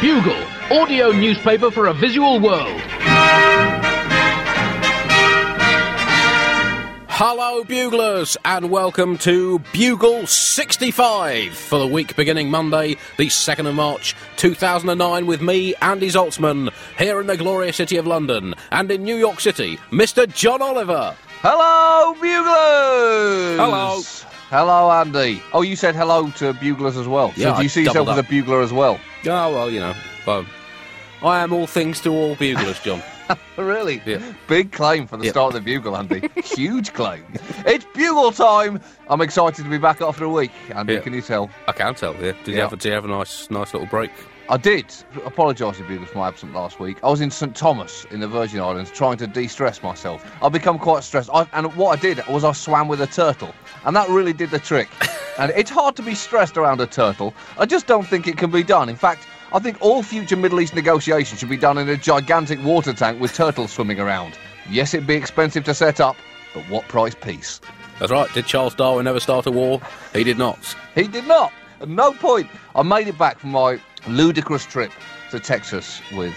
The Bugle, audio newspaper for a visual world. Hello, Buglers, and welcome to Bugle 65 for the week beginning Monday, the 2nd of March, 2009, with me, Andy Zaltzman, here in the glorious city of London, and in New York City, Mr. John Oliver. Hello, Buglers! Hello. Hello, Andy. Oh, you said hello to Buglers as well. Yeah, so do you see yourself as a Bugler as well? Oh, well, you know, I am all things to all Buglers, John. Really? Yeah. Big claim for the start of the Bugle, Andy. Huge claim. It's Bugle time. I'm excited to be back after a week. Andy, can you tell? I can tell, yeah. Did you have a nice little break? I did. Apologise to Bugle for my absence last week. I was in St Thomas in the Virgin Islands trying to de-stress myself. I've become quite stressed. And what I did was I swam with a turtle. And that really did the trick. And it's hard to be stressed around a turtle. I just don't think it can be done. In fact, I think all future Middle East negotiations should be done in a gigantic water tank with turtles swimming around. Yes, it'd be expensive to set up, but what price peace? That's right. Did Charles Darwin ever start a war? He did not. He did not. At no point. I made it back from my ludicrous trip to Texas with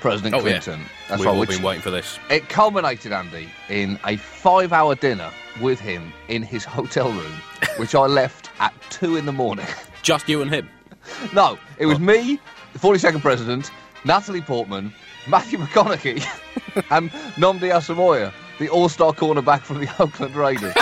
President Clinton. Yeah. That's right. We've all been waiting for this. It culminated, Andy, in a 5-hour dinner with him in his hotel room, which I left at 2 a.m. Just you and him? No, it was me, the 42nd President, Natalie Portman, Matthew McConaughey, and Nnamdi Asomugha, the all-star cornerback from the Oakland Raiders.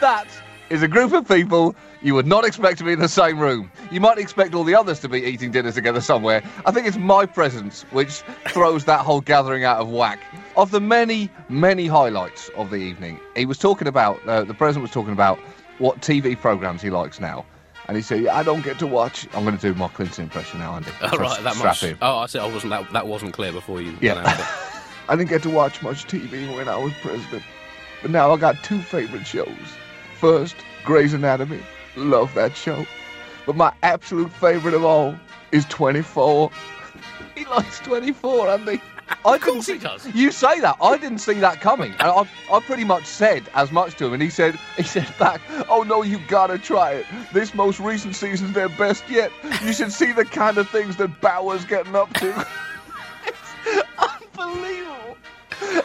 That is a group of people you would not expect to be in the same room. You might expect all the others to be eating dinner together somewhere. I think it's my presence which throws that whole gathering out of whack. Of the many, many highlights of the evening, he was talking about, the President was talking about what TV programmes he likes now. And he said, I don't get to watch. I'm going to do my Clinton impression now, Andy. Oh, right, that much. Oh, I said I wasn't. That wasn't clear before you. Yeah. I didn't get to watch much TV when I was president, but now I got two favourite shows. First, Grey's Anatomy. Love that show. But my absolute favourite of all is 24. He likes 24, Andy. Of course he does. You say that. I didn't see that coming. And I pretty much said as much to him, and he said back, oh no, you gotta try it. This most recent season's their best yet. You should see the kind of things that Bauer's getting up to. It's unbelievable.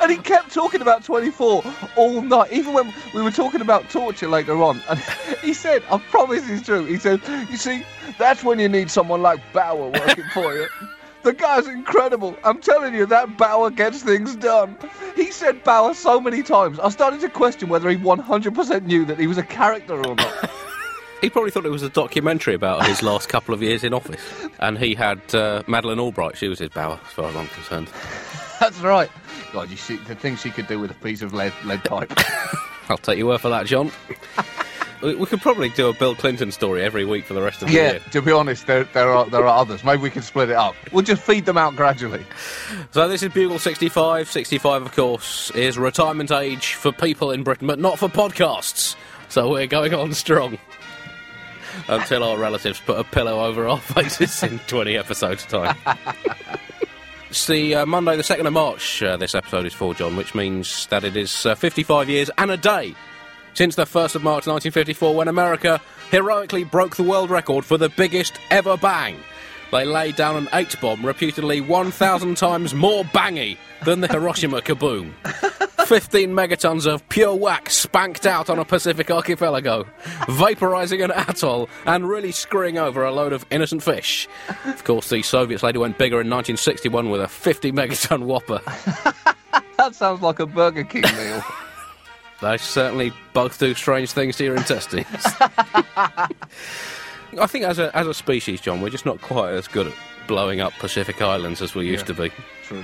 And he kept talking about 24 all night, even when we were talking about torture later on. And he said, I promise it's true, he said, you see, that's when you need someone like Bauer working for you. The guy's incredible. I'm telling you, that Bauer gets things done. He said Bauer so many times, I started to question whether he 100% knew that he was a character or not. He probably thought it was a documentary about his last couple of years in office. And he had Madeleine Albright. She was his Bauer, as far as I'm concerned. That's right. God, you see the things she could do with a piece of lead pipe. I'll take your word for that, John. We could probably do a Bill Clinton story every week for the rest of the year. Yeah, to be honest, there are others. Maybe we can split it up. We'll just feed them out gradually. So this is Bugle 65. 65, of course, is retirement age for people in Britain, but not for podcasts. So we're going on strong until our relatives put a pillow over our faces in 20 episodes' time. It's the Monday, the 2nd of March, this episode is for, John, which means that it is 55 years and a day since the 1st of March 1954, when America heroically broke the world record for the biggest ever bang. They laid down an H-bomb reputedly 1,000 times more bangy than the Hiroshima kaboom. 15 megatons of pure wax spanked out on a Pacific archipelago, vaporising an atoll and really screwing over a load of innocent fish. Of course, the Soviets later went bigger in 1961 with a 50 megaton whopper. That sounds like a Burger King meal. They certainly both do strange things to your intestines. I think as a species, John, we're just not quite as good at blowing up Pacific islands as we used to be. True.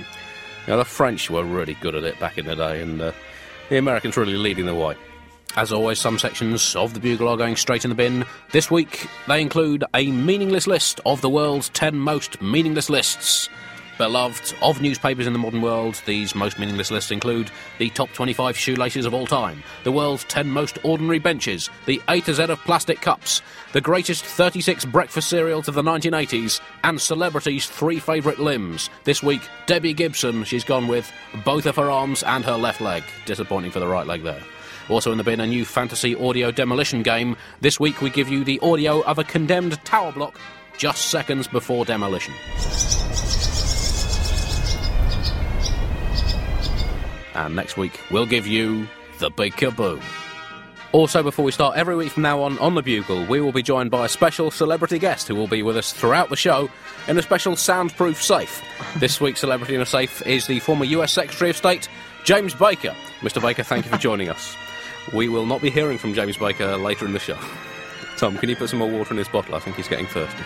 You know, the French were really good at it back in the day, and the Americans really leading the way. As always, some sections of the Bugle are going straight in the bin. This week, they include a meaningless list of the world's 10 most meaningless lists. Beloved of newspapers in the modern world, these most meaningless lists include the top 25 shoelaces of all time, the world's 10 most ordinary benches, the A to Z of plastic cups, the greatest 36 breakfast cereals of the 1980s, and celebrities' 3 favourite limbs. This week, Debbie Gibson, she's gone with both of her arms and her left leg. Disappointing for the right leg there. Also in the bin, a new fantasy audio demolition game. This week we give you the audio of a condemned tower block just seconds before demolition. And next week, we'll give you the big kaboom. Also, before we start, every week from now on the Bugle, we will be joined by a special celebrity guest who will be with us throughout the show in a special soundproof safe. This week's celebrity in a safe is the former US Secretary of State, James Baker. Mr. Baker, thank you for joining us. We will not be hearing from James Baker later in the show. Tom, can you put some more water in his bottle? I think he's getting thirsty.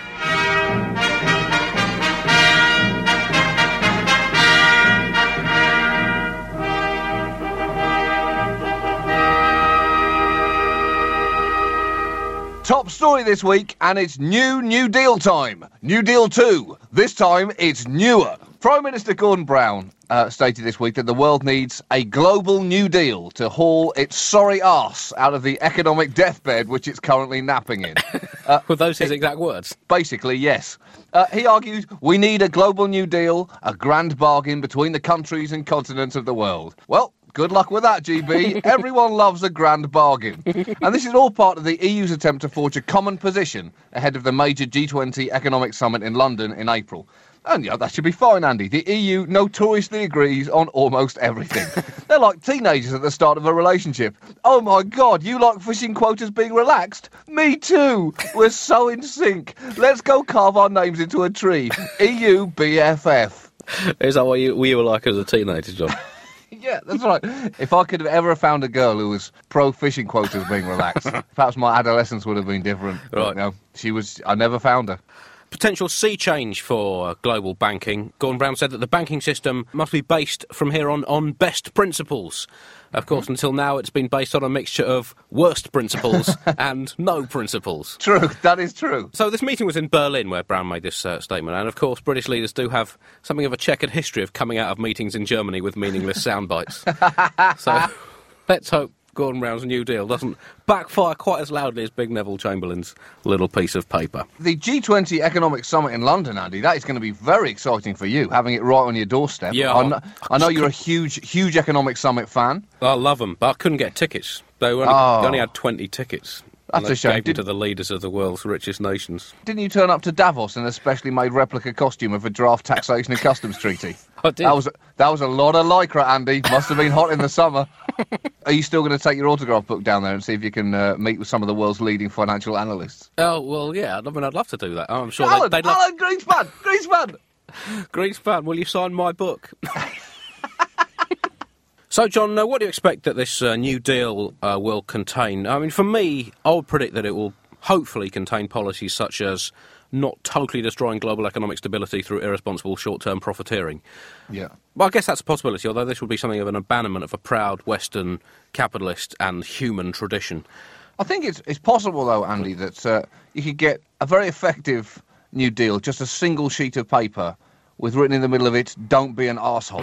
Top story this week, and it's New Deal time. New Deal 2. This time, it's newer. Prime Minister Gordon Brown stated this week that the world needs a global New Deal to haul its sorry arse out of the economic deathbed which it's currently napping in. Were those his exact words? Basically, yes. He argued, we need a global New Deal, a grand bargain between the countries and continents of the world. Well, good luck with that, GB. Everyone loves a grand bargain. And this is all part of the EU's attempt to forge a common position ahead of the major G20 economic summit in London in April. And, yeah, that should be fine, Andy. The EU notoriously agrees on almost everything. They're like teenagers at the start of a relationship. Oh, my God, you like fishing quotas being relaxed? Me too. We're so in sync. Let's go carve our names into a tree. EU BFF. Is that what you were like as a teenager, John? Yeah, that's right. If I could have ever found a girl who was pro-fishing quotas being relaxed, perhaps my adolescence would have been different. Right. You know, I never found her. Potential sea change for global banking. Gordon Brown said that the banking system must be based from here on best principles. Of course, until now, it's been based on a mixture of worst principles and no principles. True, that is true. So this meeting was in Berlin where Brown made this statement. And, of course, British leaders do have something of a checkered history of coming out of meetings in Germany with meaningless sound bites. So let's hope Gordon Brown's New Deal doesn't backfire quite as loudly as Big Neville Chamberlain's little piece of paper. The G20 Economic Summit in London, Andy, that is going to be very exciting for you, having it right on your doorstep. Yeah, I know you're a huge Economic Summit fan. I love them, but I couldn't get tickets. They only had 20 tickets. That's a shame. They gave them to the leaders of the world's richest nations. Didn't you turn up to Davos in a specially made replica costume of a draft taxation and customs treaty? I did. That was a lot of lycra, Andy. Must have been hot in the summer. Are you still going to take your autograph book down there and see if you can meet with some of the world's leading financial analysts? Oh, well, yeah. I mean, I'd love to do that. I'm sure they'd love... Alan Greenspan! Greenspan, will you sign my book? So, John, what do you expect that this New Deal will contain? I mean, for me, I would predict that it will hopefully contain policies such as not totally destroying global economic stability through irresponsible short-term profiteering. Yeah. Well, I guess that's a possibility, although this would be something of an abandonment of a proud Western capitalist and human tradition. I think it's possible, though, Andy, that you could get a very effective New Deal, just a single sheet of paper with written in the middle of it, don't be an arsehole.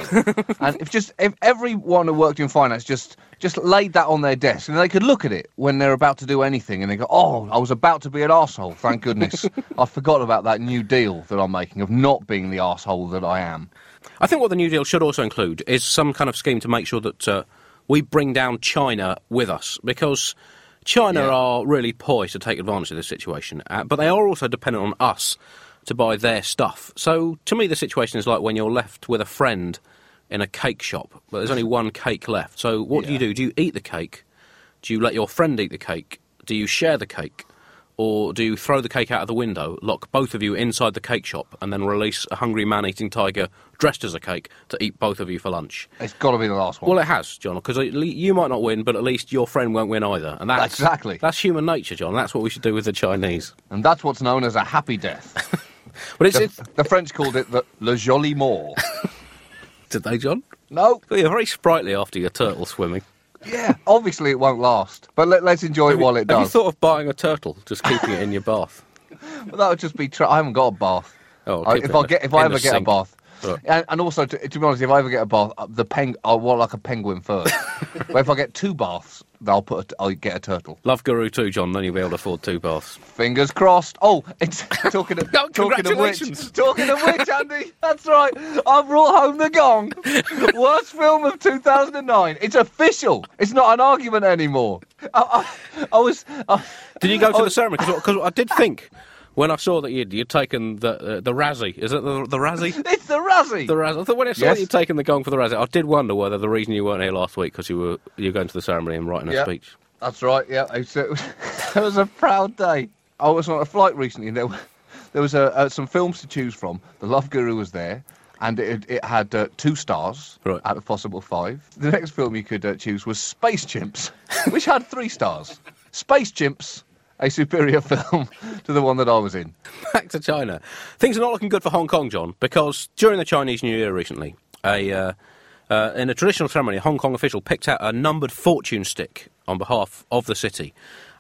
And if everyone who worked in finance just laid that on their desk, and they could look at it when they're about to do anything, and they go, oh, I was about to be an arsehole, thank goodness. I forgot about that New Deal that I'm making, of not being the arsehole that I am. I think what the New Deal should also include is some kind of scheme to make sure that we bring down China with us, because China are really poised to take advantage of this situation, but they are also dependent on us to buy their stuff. So, to me, the situation is like when you're left with a friend in a cake shop, but there's only one cake left. So, what do you do? Do you eat the cake? Do you let your friend eat the cake? Do you share the cake? Or do you throw the cake out of the window, lock both of you inside the cake shop, and then release a hungry man-eating tiger dressed as a cake to eat both of you for lunch? It's got to be the last one. Well, it has, John, because you might not win, but at least your friend won't win either. And exactly. That's human nature, John. That's what we should do with the Chinese. And that's what's known as a happy death. But the French called it le joli mort. Did they, John? No. Well, you're very sprightly after your turtle swimming. Yeah, obviously it won't last, but let's enjoy it while it does. Have you thought of buying a turtle, just keeping it in your bath? Well, that would just be... I haven't got a bath. Oh, if I ever get a bath. Right. And also, to be honest, if I ever get a bath, I'll want like a penguin first. But if I get two baths, I'll get a turtle. Love Guru 2, John, then you'll be able to afford two baths. Fingers crossed. Oh, it's talking of which, Andy, that's right. I've brought home the gong. Worst film of 2009. It's official. It's not an argument anymore. I was... Did you go to the ceremony? Because I did think... when I saw that you'd taken the Razzie. Is it the Razzie? It's the Razzie! The Razzie. I thought when I saw that you'd taken the gong for the Razzie, I did wonder whether the reason you weren't here last week because you were going to the ceremony and writing a speech. That's right, yeah. It was a proud day. I was on a flight recently and there was some films to choose from. The Love Guru was there. And it had 2 stars out of possible 5. The next film you could choose was Space Chimps, which had 3 stars. Space Chimps, a superior film to the one that I was in. Back to China. Things are not looking good for Hong Kong, John, because during the Chinese New Year recently, in a traditional ceremony, a Hong Kong official picked out a numbered fortune stick on behalf of the city,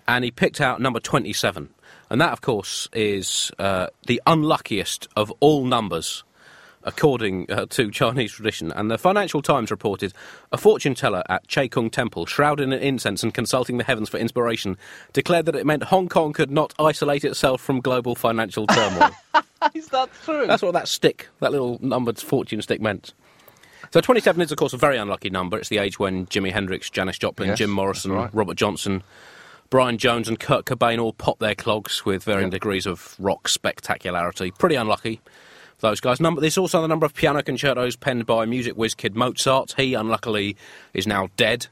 and he picked out number 27. And that, of course, is the unluckiest of all numbers, according to Chinese tradition. And the Financial Times reported a fortune teller at Che Kung Temple, shrouded in incense and consulting the heavens for inspiration, declared that it meant Hong Kong could not isolate itself from global financial turmoil. Is that true? That's what that little numbered fortune stick meant. So 27 is, of course, a very unlucky number. It's the age when Jimi Hendrix, Janis Joplin, Jim Morrison, Robert Johnson, Brian Jones and Kurt Cobain all popped their clogs with varying degrees of rock spectacularity. Pretty unlucky. Those guys. There's also the number of piano concertos penned by music whiz kid Mozart. He, unluckily, is now dead.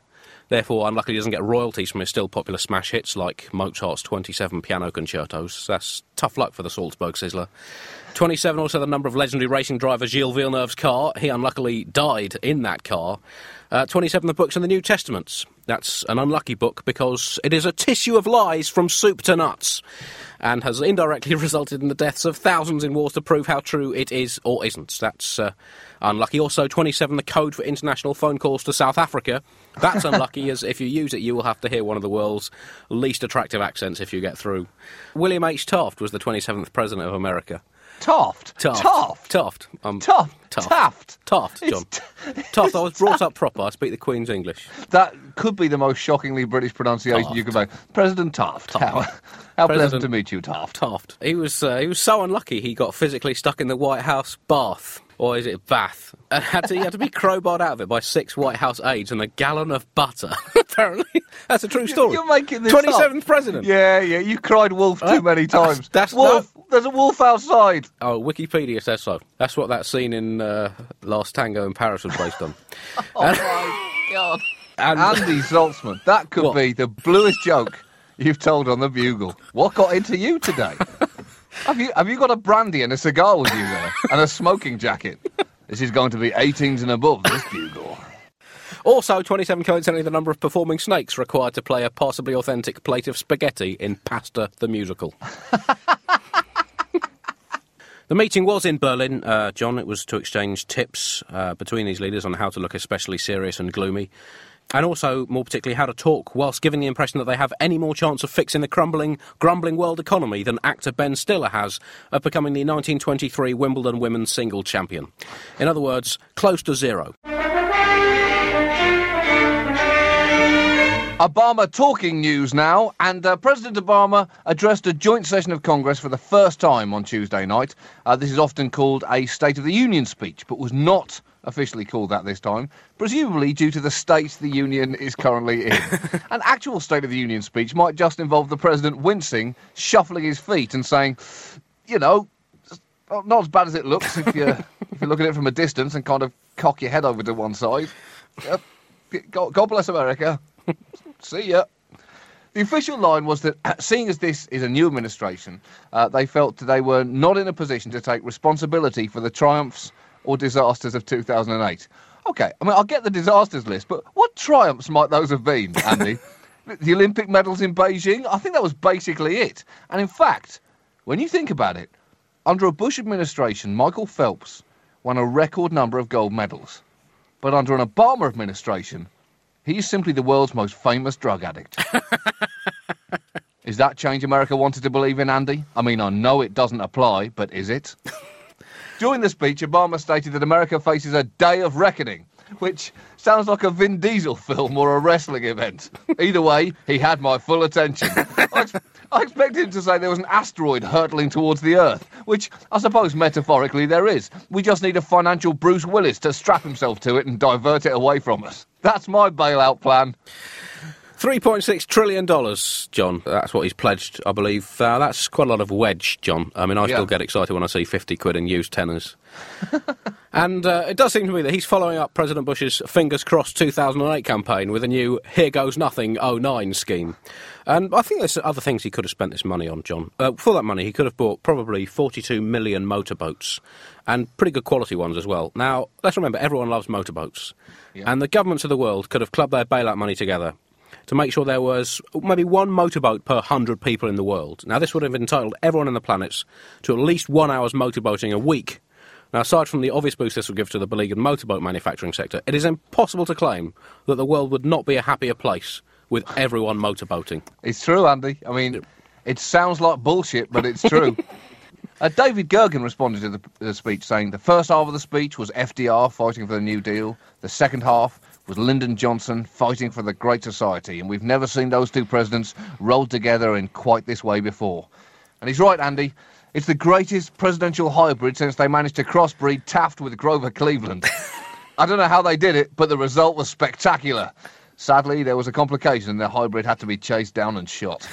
Therefore, unluckily, doesn't get royalties from his still popular smash hits like Mozart's 27 piano concertos. That's tough luck for the Salzburg Sizzler. 27, also the number of legendary racing driver Gilles Villeneuve's car. He, unluckily, died in that car. 27, the books in the New Testaments. That's an unlucky book because it is a tissue of lies from soup to nuts and has indirectly resulted in the deaths of thousands in wars to prove how true it is or isn't. That's unlucky. Also, 27, the code for international phone calls to South Africa. That's unlucky, as if you use it, you will have to hear one of the world's least attractive accents if you get through. William H. Taft was the 27th President of America. Taft, John. Taft, I was brought up proper. I speak the Queen's English. That could be the most shockingly British pronunciation Taft. You can make. President Taft. How pleasant to meet you, Taft. Taft. He was so unlucky he got physically stuck in the White House bath. Or is it bath? And he had to be crowbarred out of it by 6 White House aides and a gallon of butter, apparently. That's a true story. You're making this 27th up. President. Yeah, you cried wolf too many times. That's wolf. No. There's a wolf outside. Oh, Wikipedia says so. That's what that scene in Last Tango in Paris was based on. My God. Andy Zaltzman. That could be the bluest joke you've told on the Bugle. What got into you today? Have you got a brandy and a cigar with you there? And a smoking jacket? This is going to be 18s and above, this Bugle. Also, 27, coincidentally, the number of performing snakes required to play a possibly authentic plate of spaghetti in Pasta the Musical. The meeting was in Berlin, John. It was to exchange tips between these leaders on how to look especially serious and gloomy. And also, more particularly, how to talk whilst giving the impression that they have any more chance of fixing the grumbling world economy than actor Ben Stiller has of becoming the 1923 Wimbledon women's single champion. In other words, close to zero. Obama talking news now, and President Obama addressed a joint session of Congress for the first time on Tuesday night. This is often called a State of the Union speech, but was not officially called that this time, presumably due to the state the Union is currently in. An actual State of the Union speech might just involve the President wincing, shuffling his feet and saying, you know, not as bad as it looks if you look at it from a distance and kind of cock your head over to one side. God bless America. See ya. The official line was that, seeing as this is a new administration, they felt that they were not in a position to take responsibility for the triumphs or disasters of 2008. OK, I mean, I'll get the disasters list, but what triumphs might those have been, Andy? The Olympic medals in Beijing? I think that was basically it. And in fact, when you think about it, under a Bush administration, Michael Phelps won a record number of gold medals. But under an Obama administration, he's simply the world's most famous drug addict. Is that change America wanted to believe in, Andy? I mean, I know it doesn't apply, but is it? During the speech, Obama stated that America faces a day of reckoning, which sounds like a Vin Diesel film or a wrestling event. Either way, he had my full attention. I expected him to say there was an asteroid hurtling towards the Earth, which I suppose metaphorically there is. We just need a financial Bruce Willis to strap himself to it and divert it away from us. That's my bailout plan. $3.6 trillion, John. That's what he's pledged, I believe. That's quite a lot of wedge, John. I mean, I still get excited when I see 50 quid in used tenors. And it does seem to me that he's following up President Bush's fingers crossed 2008 campaign with a new here goes nothing 09 scheme. And I think there's other things he could have spent this money on, John. For that money, he could have bought probably 42 million motorboats and pretty good quality ones as well. Now, let's remember, everyone loves motorboats. Yeah. And the governments of the world could have clubbed their bailout money together to make sure there was maybe one motorboat per 100 people in the world. Now, this would have entitled everyone on the planet to at least 1 hour's motorboating a week. Now, aside from the obvious boost this will give to the beleaguered motorboat manufacturing sector, it is impossible to claim that the world would not be a happier place with everyone motorboating. It's true, Andy. I mean, it sounds like bullshit, but it's true. David Gergen responded to the speech saying the first half of the speech was FDR fighting for the New Deal. The second half was Lyndon Johnson fighting for the Great Society. And we've never seen those two presidents rolled together in quite this way before. And he's right, Andy. It's the greatest presidential hybrid since they managed to crossbreed Taft with Grover Cleveland. I don't know how they did it, but the result was spectacular. Sadly, there was a complication. The hybrid had to be chased down and shot.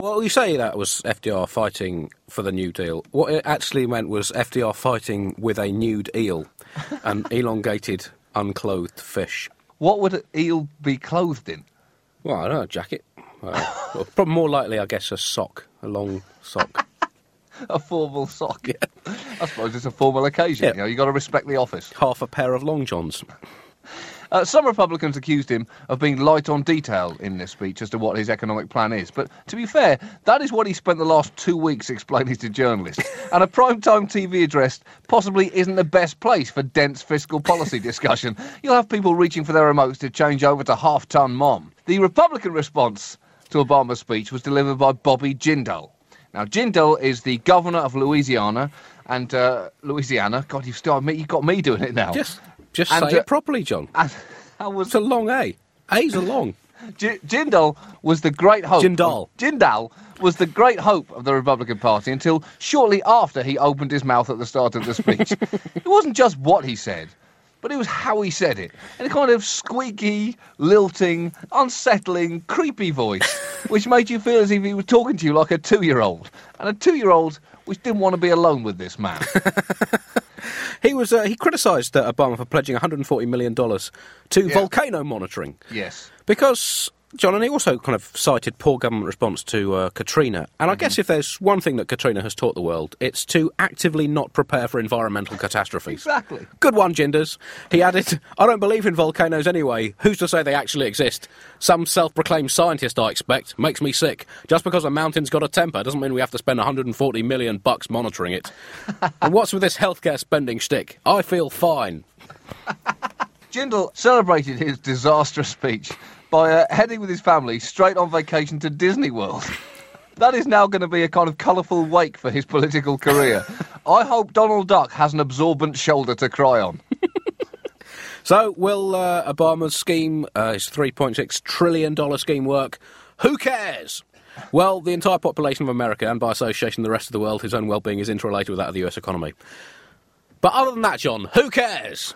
Well, you say that was FDR fighting for the New Deal. What it actually meant was FDR fighting with a nude eel, an elongated, unclothed fish. What would an eel be clothed in? Well, I don't know, a jacket. Probably more likely, I guess, a sock, a long sock. A formal sock. Yeah. I suppose it's a formal occasion. Yeah. You know, you've got to respect the office. Half a pair of long johns. Some Republicans accused him of being light on detail in this speech as to what his economic plan is. But to be fair, that is what he spent the last 2 weeks explaining to journalists. And a primetime TV address possibly isn't the best place for dense fiscal policy discussion. You'll have people reaching for their remotes to change over to half-ton mom. The Republican response to Obama's speech was delivered by Bobby Jindal. Now, Jindal is the governor of Louisiana, and God, you've got me doing it now. Just say it properly, John. It's a long A. A's are long. Jindal was the great hope. Jindal was the great hope of the Republican Party until shortly after he opened his mouth at the start of the speech. It wasn't just what he said, but it was how he said it. In a kind of squeaky, lilting, unsettling, creepy voice, which made you feel as if he was talking to you like a 2-year-old. And a 2-year-old which didn't want to be alone with this man. He criticised Obama for pledging $140 million to volcano monitoring. Yes. Because, John, and he also kind of cited poor government response to Katrina. And I guess if there's one thing that Katrina has taught the world, it's to actively not prepare for environmental catastrophes. Exactly. Good one, Jinders. He added, I don't believe in volcanoes anyway. Who's to say they actually exist? Some self-proclaimed scientist, I expect. Makes me sick. Just because a mountain's got a temper doesn't mean we have to spend $140 million monitoring it. And what's with this healthcare spending shtick? I feel fine. Jindal celebrated his disastrous speech by heading with his family straight on vacation to Disney World. That is now going to be a kind of colourful wake for his political career. I hope Donald Duck has an absorbent shoulder to cry on. So, will Obama's scheme, his $3.6 trillion scheme work? Who cares? Well, the entire population of America, and by association the rest of the world, whose own well-being is interrelated with that of the US economy. But other than that, John, who cares?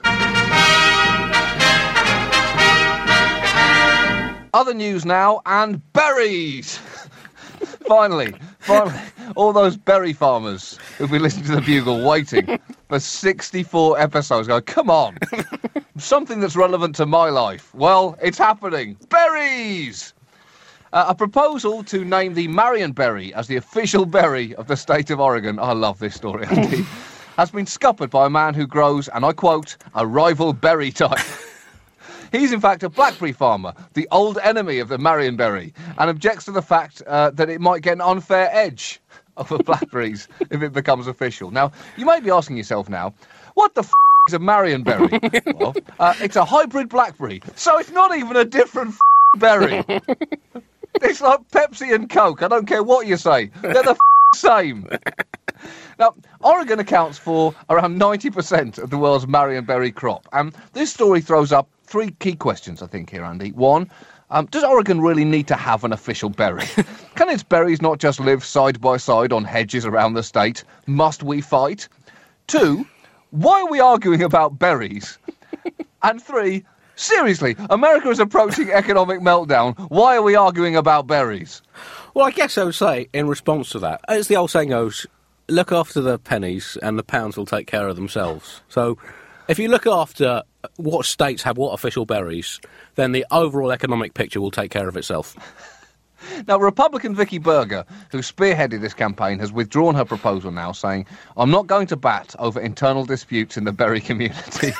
Other news now, and berries! Finally, all those berry farmers who've been listening to the Bugle waiting for 64 episodes going, come on, something that's relevant to my life. Well, it's happening. Berries! A proposal to name the Marion berry as the official berry of the state of Oregon. I love this story, Andy. Has been scuppered by a man who grows, and I quote, a rival berry type. He's, in fact, a blackberry farmer, the old enemy of the Marion berry, and objects to the fact that it might get an unfair edge over blackberries if it becomes official. Now, you may be asking yourself now, what the f*** is a Marion berry? Well, it's a hybrid blackberry, so it's not even a different f*** berry. It's like Pepsi and Coke, I don't care what you say, they're the f*** same. Now, Oregon accounts for around 90% of the world's Marion berry crop, and this story throws up three key questions, I think, here, Andy. One, does Oregon really need to have an official berry? Can its berries not just live side by side on hedges around the state? Must we fight? Two, why are we arguing about berries? And three, Seriously, America is approaching economic meltdown. Why are we arguing about berries? Well, I guess I would say, in response to that, as the old saying goes, look after the pennies and the pounds will take care of themselves. So if you look after what states have what official berries, then the overall economic picture will take care of itself. Now, Republican Vicky Berger, who spearheaded this campaign, has withdrawn her proposal now, saying, I'm not going to bat over internal disputes in the berry community.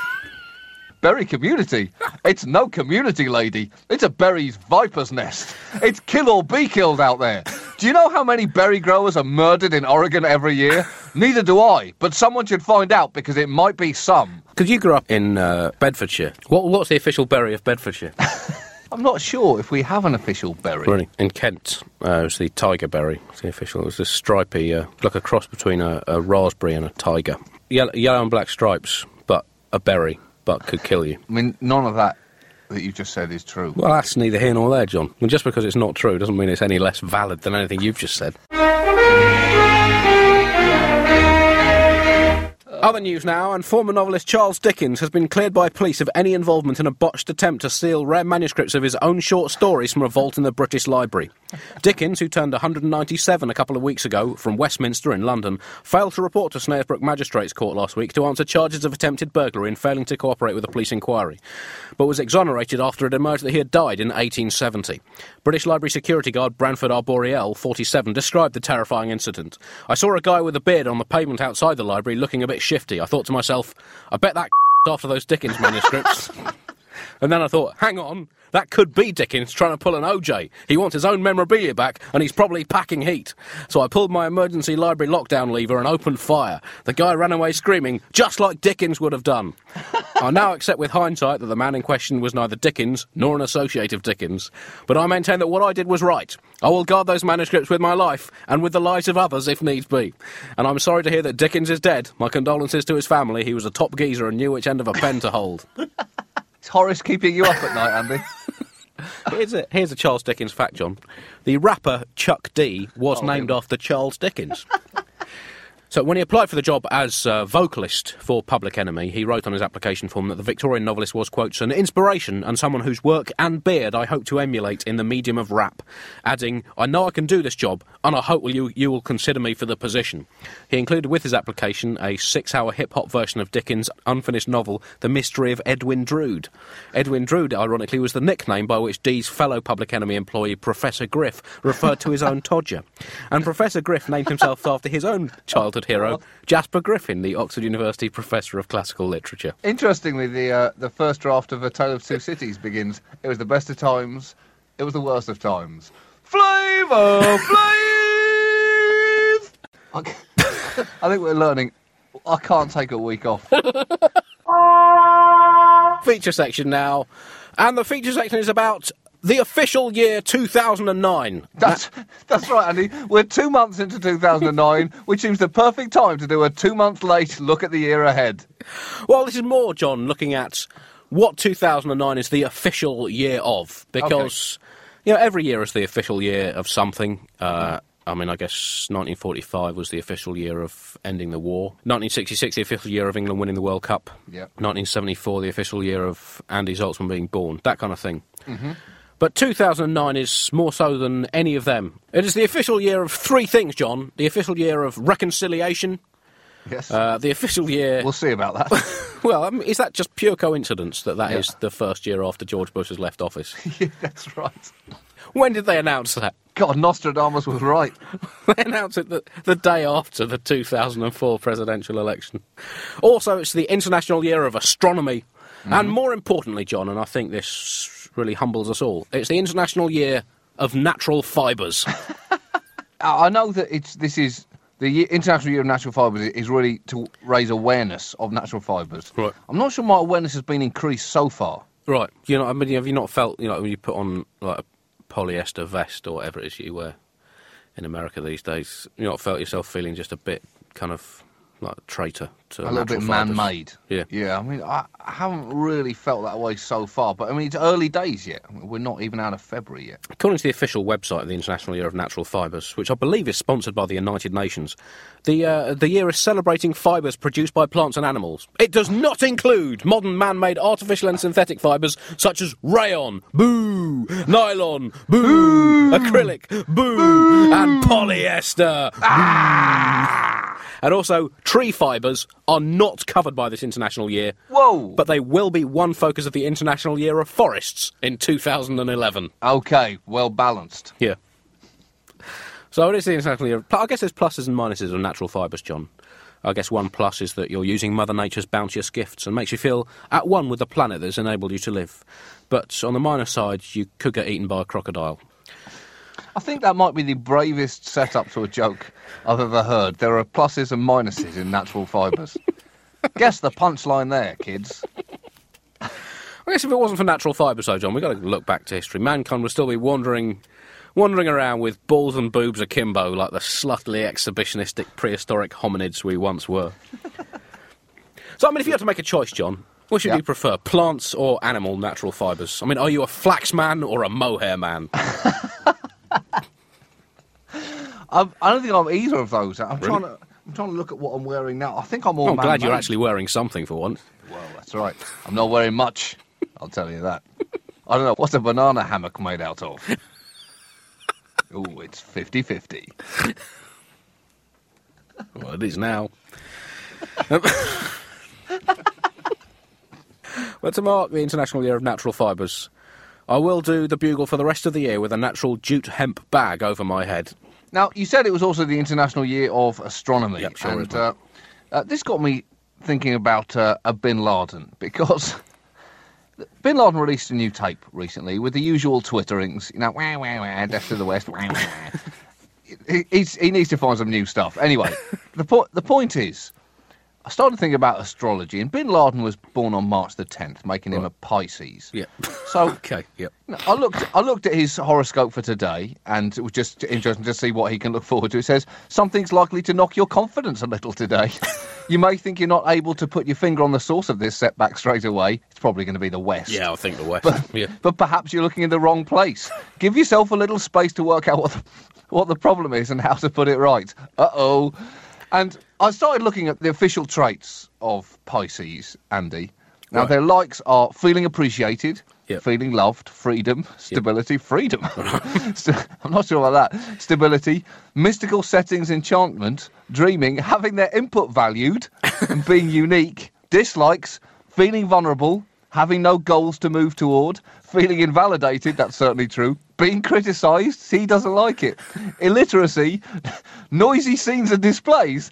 Berry community? It's no community, lady. It's a berry's viper's nest. It's kill or be killed out there. Do you know how many berry growers are murdered in Oregon every year? Neither do I, but someone should find out, because it might be some. Because you grew up in Bedfordshire. What's the official berry of Bedfordshire? I'm not sure if we have an official berry. Really? In Kent, it was the tiger berry. It's the official. It was this stripy, like a cross between a raspberry and a tiger. Yellow and black stripes, but a berry, but could kill you. I mean, none of that you've just said is true. Well, that's neither here nor there, John. And just because it's not true doesn't mean it's any less valid than anything you've just said. Other news now, and former novelist Charles Dickens has been cleared by police of any involvement in a botched attempt to steal rare manuscripts of his own short stories from a vault in the British Library. Dickens, who turned 197 a couple of weeks ago from Westminster in London, failed to report to Snaresbrook Magistrates' Court last week to answer charges of attempted burglary and failing to cooperate with a police inquiry, but was exonerated after it emerged that he had died in 1870. British Library security guard Branford Arboreal, 47, described the terrifying incident. I saw a guy with a beard on the pavement outside the library looking a bit shifty. I thought to myself, I bet that after those Dickens manuscripts. And then I thought, hang on, that could be Dickens trying to pull an OJ. He wants his own memorabilia back, and he's probably packing heat. So I pulled my emergency library lockdown lever and opened fire. The guy ran away screaming, just like Dickens would have done. I now accept with hindsight that the man in question was neither Dickens nor an associate of Dickens. But I maintain that what I did was right. I will guard those manuscripts with my life, and with the lives of others if needs be. And I'm sorry to hear that Dickens is dead. My condolences to his family. He was a top geezer and knew which end of a pen to hold. Horace keeping you up at night, Andy? Here's a Charles Dickens fact, John. The rapper Chuck D was named after Charles Dickens. So when he applied for the job as vocalist for Public Enemy, he wrote on his application form that the Victorian novelist was, quote, an inspiration and someone whose work and beard I hope to emulate in the medium of rap, adding, I know I can do this job, and I hope you will consider me for the position. He included with his application a 6-hour hip-hop version of Dickens' unfinished novel, The Mystery of Edwin Drood. Edwin Drood, ironically, was the nickname by which Dee's fellow Public Enemy employee, Professor Griff, referred to his own todger. And Professor Griff named himself after his own childhood hero, Jasper Griffin, the Oxford University Professor of Classical Literature. Interestingly, the first draft of A Tale of Two Cities begins, it was the best of times, it was the worst of times. Flavour, please! I think we're learning, I can't take a week off. Feature section now, and the feature section is about the official year 2009. That's right, Andy. We're 2 months into 2009, which seems the perfect time to do a 2 month late look at the year ahead. Well, this is more, John, looking at what 2009 is the official year of, because, okay, you know, every year is the official year of something. I mean, I guess 1945 was the official year of ending the war. 1966, the official year of England winning the World Cup. Yep. 1974, the official year of Andy Zaltzman being born. That kind of thing. Mm-hmm. But 2009 is more so than any of them. It is the official year of three things, John. The official year of reconciliation. Yes. The official year... We'll see about that. Well, is that just pure coincidence that is the first year after George Bush has left office? Yeah, that's right. When did they announce that? God, Nostradamus was right. They announced it the day after the 2004 presidential election. Also, it's the International Year of Astronomy. Mm. And more importantly, John, and I think this really humbles us all, it's the International Year of Natural Fibres. I know that this is... The International Year of Natural Fibres is really to raise awareness of natural fibres. Right. I'm not sure my awareness has been increased so far. Right. You know, I mean, have you not felt, you know, when you put on, like, a polyester vest or whatever it is you wear in America these days, you not felt yourself feeling just a bit kind of like a traitor to natural fighters. A little bit man-made. Yeah. Yeah, I mean, I haven't really felt that way so far, but I mean, it's early days yet. We're not even out of February yet. According to the official website of the International Year of Natural Fibres, which I believe is sponsored by the United Nations, the year is celebrating fibres produced by plants and animals. It does not include modern man-made artificial and synthetic fibres such as rayon, boo, nylon, boo, acrylic, boo, and polyester, boo. And also, tree fibres are not covered by this International Year. Whoa! But they will be one focus of the International Year of Forests in 2011. Okay, well balanced. Yeah. So it is the International Year. I guess there's pluses and minuses of natural fibres, John. I guess one plus is that you're using Mother Nature's bounteous gifts and makes you feel at one with the planet that's enabled you to live. But on the minus side, you could get eaten by a crocodile. I think that might be the bravest setup to a joke I've ever heard. There are pluses and minuses in natural fibres. Guess the punchline there, kids. I guess if it wasn't for natural fibres, though, John, we've got to look back to history. Mankind would still be wandering around with balls and boobs akimbo, like the sluttily exhibitionistic prehistoric hominids we once were. So, I mean, if you had to make a choice, John, what should you prefer, plants or animal natural fibres? I mean, are you a flax man or a mohair man? I don't think I'm either of those. I'm trying to look at what I'm wearing now. I think I'm all. I'm glad you're actually wearing something for once. Well, that's right. I'm not wearing much. I'll tell you that. I don't know what's a banana hammock made out of. Oh, it's 50-50. Well, it is now. Well, to mark the International Year of Natural Fibres, I will do the bugle for the rest of the year with a natural jute hemp bag over my head. Now, you said it was also the International Year of Astronomy. Yep, sure. And this got me thinking about bin Laden, because bin Laden released a new tape recently with the usual twitterings, you know, wah, wah, wah, death to the West, wah, wah, wah. He needs to find some new stuff. Anyway, the point is, I started thinking about astrology, and bin Laden was born on March the 10th, making him a Pisces. Yeah. So okay. Yep. I looked at his horoscope for today, and it was just interesting to see what he can look forward to. It says something's likely to knock your confidence a little today. You may think you're not able to put your finger on the source of this setback straight away. It's probably going to be the West. Yeah, I think the West. But perhaps you're looking in the wrong place. Give yourself a little space to work out what the problem is and how to put it right. Uh-oh. And I started looking at the official traits of Pisces, Andy. Now, their likes are feeling appreciated, feeling loved, freedom, stability, freedom. I'm not sure about that. Stability, mystical settings, enchantment, dreaming, having their input valued and being unique. Dislikes, feeling vulnerable, having no goals to move toward, feeling invalidated, that's certainly true. Being criticised, he doesn't like it. Illiteracy, noisy scenes and displays.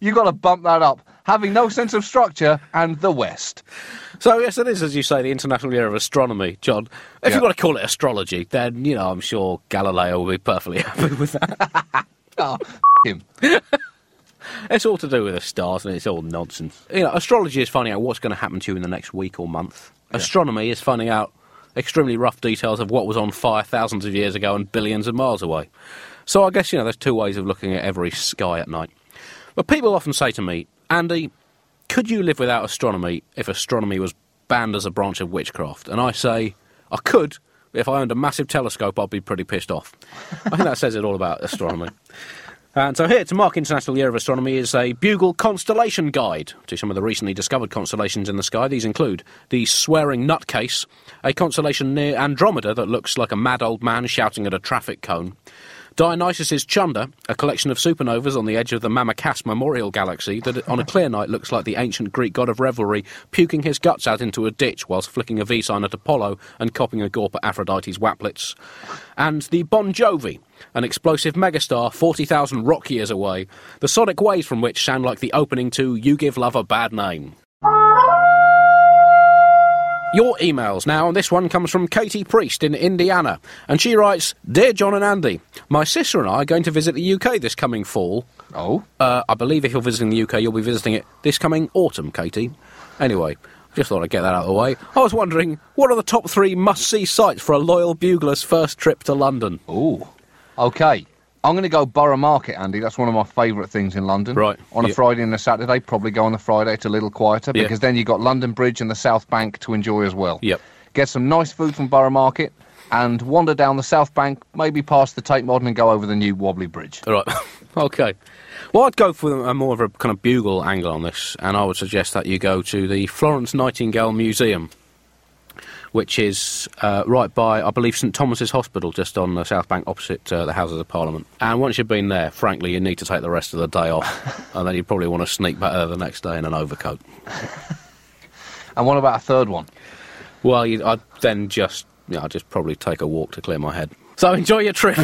You've got to bump that up. Having no sense of structure and the West. So, yes, it is, as you say, the International Year of Astronomy, John. If you want to call it astrology, then, you know, I'm sure Galileo will be perfectly happy with that. Oh, him. It's all to do with the stars and it's all nonsense. You know, astrology is finding out what's going to happen to you in the next week or month. Yeah. Astronomy is finding out extremely rough details of what was on fire thousands of years ago and billions of miles away. So I guess, you know, there's two ways of looking at every sky at night. But people often say to me, Andy, could you live without astronomy if astronomy was banned as a branch of witchcraft? And I say, I could, but if I owned a massive telescope, I'd be pretty pissed off. I think that says it all about astronomy. And so here, to mark International Year of Astronomy, is a Bugle Constellation Guide to some of the recently discovered constellations in the sky. These include the Swearing Nutcase, a constellation near Andromeda that looks like a mad old man shouting at a traffic cone. Dionysus's Chunder, a collection of supernovas on the edge of the Mamakas Memorial Galaxy that on a clear night looks like the ancient Greek god of revelry puking his guts out into a ditch whilst flicking a V-sign at Apollo and copping a gawp at Aphrodite's waplets. And the Bon Jovi, an explosive megastar 40,000 rock years away, the sonic waves from which sound like the opening to You Give Love a Bad Name. Your emails now, and this one comes from Katie Priest in Indiana, and she writes, Dear John and Andy, my sister and I are going to visit the UK this coming fall. Oh? I believe if you're visiting the UK, you'll be visiting it this coming autumn, Katie. Anyway, just thought I'd get that out of the way. I was wondering, what are the top 3 must-see sights for a loyal bugler's first trip to London? Ooh. Okay. I'm going to go Borough Market, Andy. That's one of my favourite things in London. Right. On a Friday and a Saturday, probably go on the Friday. It's a little quieter because then you've got London Bridge and the South Bank to enjoy as well. Yep. Get some nice food from Borough Market and wander down the South Bank, maybe past the Tate Modern and go over the new Wobbly Bridge. All right. OK. Well, I'd go for more of a kind of Bugle angle on this, and I would suggest that you go to the Florence Nightingale Museum, which is right by, I believe, St Thomas's Hospital, just on the South Bank, opposite the Houses of Parliament. And once you've been there, frankly, you need to take the rest of the day off, and then you probably want to sneak back the next day in an overcoat. And what about a third one? Well, I'd then just, I'd just probably take a walk to clear my head. So enjoy your trip.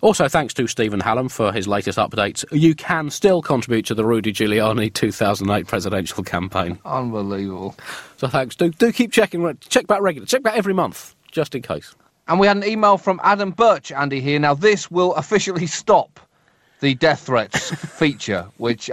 Also, thanks to Stephen Hallam for his latest updates. You can still contribute to the Rudy Giuliani 2008 presidential campaign. Unbelievable. So thanks. Do keep checking. Check back regularly. Check back every month, just in case. And we had an email from Adam Birch, Andy, here. Now, this will officially stop the death threats feature, which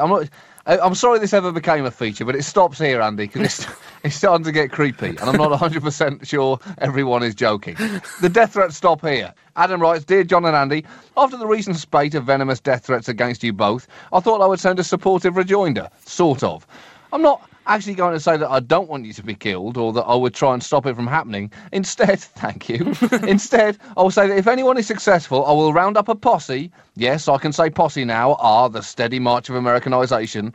I'm sorry this ever became a feature, but it stops here, Andy, because it's starting to get creepy, and I'm not 100% sure everyone is joking. The death threats stop here. Adam writes, Dear John and Andy, after the recent spate of venomous death threats against you both, I thought I would send a supportive rejoinder, sort of. I'm not actually going to say that I don't want you to be killed or that I would try and stop it from happening. Instead, thank you, I will say that if anyone is successful, I will round up a posse, yes, I can say posse now, the steady march of Americanisation,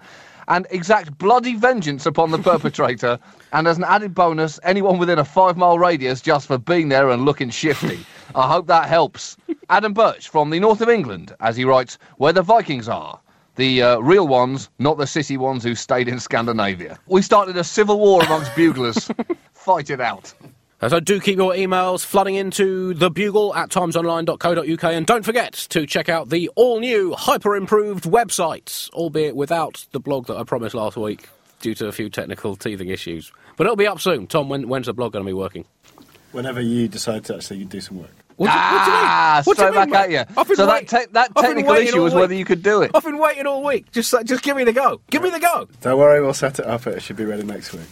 and exact bloody vengeance upon the perpetrator, and as an added bonus, anyone within a 5-mile radius just for being there and looking shifty. I hope that helps. Adam Birch from the north of England, as he writes, where the Vikings are. The real ones, not the city ones who stayed in Scandinavia. We started a civil war amongst buglers. Fight it out. So do keep your emails flooding into thebugle@timesonline.co.uk, and don't forget to check out the all-new, hyper-improved website, albeit without the blog that I promised last week due to a few technical teething issues. But it'll be up soon. Tom, when's the blog going to be working? Whenever you decide to actually do some work. What do you mean? Straight back at you. So that technical issue was whether you could do it. I've been waiting all week. Just give me the go. Give me the go. Don't worry, we'll set it up. It should be ready next week.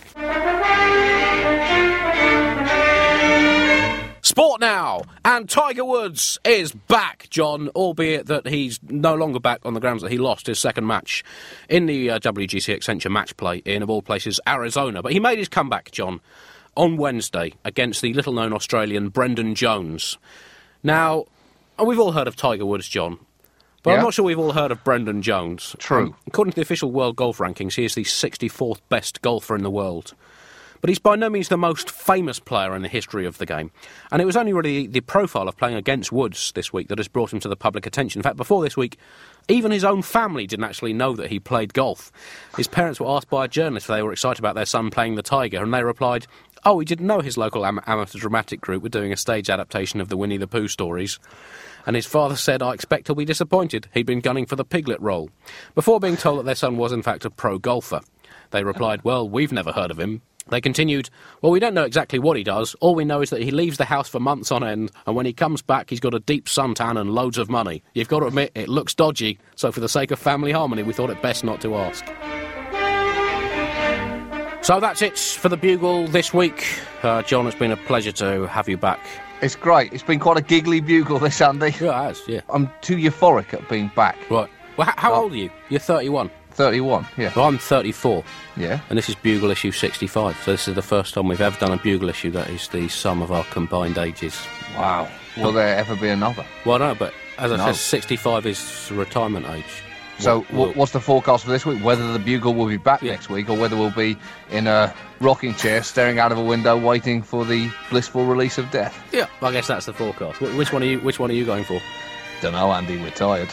Sport now. And Tiger Woods is back, John, albeit that he's no longer back on the grounds that he lost his second match in the WGC Accenture match play in, of all places, Arizona. But he made his comeback, John, on Wednesday against the little-known Australian Brendan Jones. Now, we've all heard of Tiger Woods, John, but I'm not sure we've all heard of Brendan Jones. True. According to the official World Golf Rankings, he is the 64th best golfer in the world. But he's by no means the most famous player in the history of the game. And it was only really the profile of playing against Woods this week that has brought him to the public attention. In fact, before this week, even his own family didn't actually know that he played golf. His parents were asked by a journalist if they were excited about their son playing the Tiger, and they replied, oh, he didn't know his local amateur dramatic group were doing a stage adaptation of the Winnie the Pooh stories. And his father said, I expect he'll be disappointed. He'd been gunning for the piglet role. Before being told that their son was, in fact, a pro golfer. They replied, well, we've never heard of him. They continued, well, we don't know exactly what he does. All we know is that he leaves the house for months on end, and when he comes back, he's got a deep suntan and loads of money. You've got to admit, it looks dodgy, so for the sake of family harmony, we thought it best not to ask. So that's it for The Bugle this week. John, it's been a pleasure to have you back. It's great. It's been quite a giggly bugle this, Andy. Yeah, it has, yeah. I'm too euphoric at being back. Right. Well, how old are you? You're 31. 31, yeah. Well, I'm 34. Yeah. And this is Bugle issue 65, so this is the first time we've ever done a Bugle issue that is the sum of our combined ages. Wow. Will there ever be another? Well, no, but as I said, 65 is retirement age. So what's the forecast for this week? Whether the Bugle will be back next week, or whether we'll be in a rocking chair staring out of a window waiting for the blissful release of death. Yeah, I guess that's the forecast. Which one are you going for? Don't know, Andy, we're tired.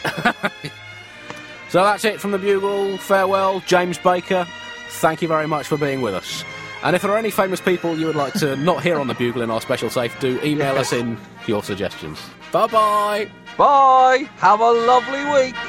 So that's it from the Bugle. Farewell, James Baker. Thank you very much for being with us. And if there are any famous people you would like to not hear on the Bugle in our special safe, do email us in your suggestions. Bye-bye. Bye. Have a lovely week.